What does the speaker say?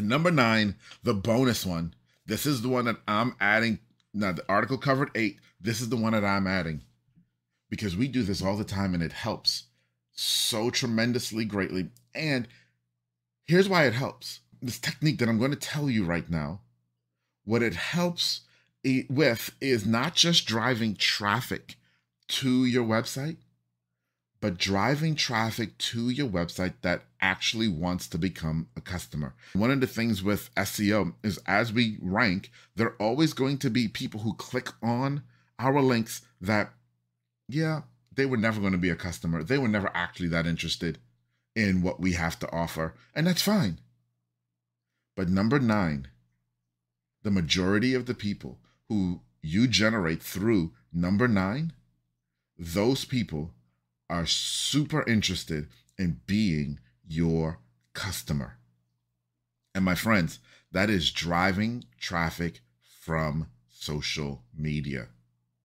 Number 9, the bonus one. This is the one that I'm adding. Now, the article covered 8. This is the one that I'm adding because we do this all the time and it helps so tremendously greatly. And here's why it helps. This technique that I'm going to tell you right now, what it helps with is not just driving traffic to your website, but driving traffic to your website that actually wants to become a customer. One of the things with SEO is as we rank, there are always going to be people who click on our links that, yeah, they were never going to be a customer. They were never actually that interested in what we have to offer, and that's fine. But number 9, the majority of the people who you generate through number 9, those people are super interested in being your customer. And my friends, that is driving traffic from social media.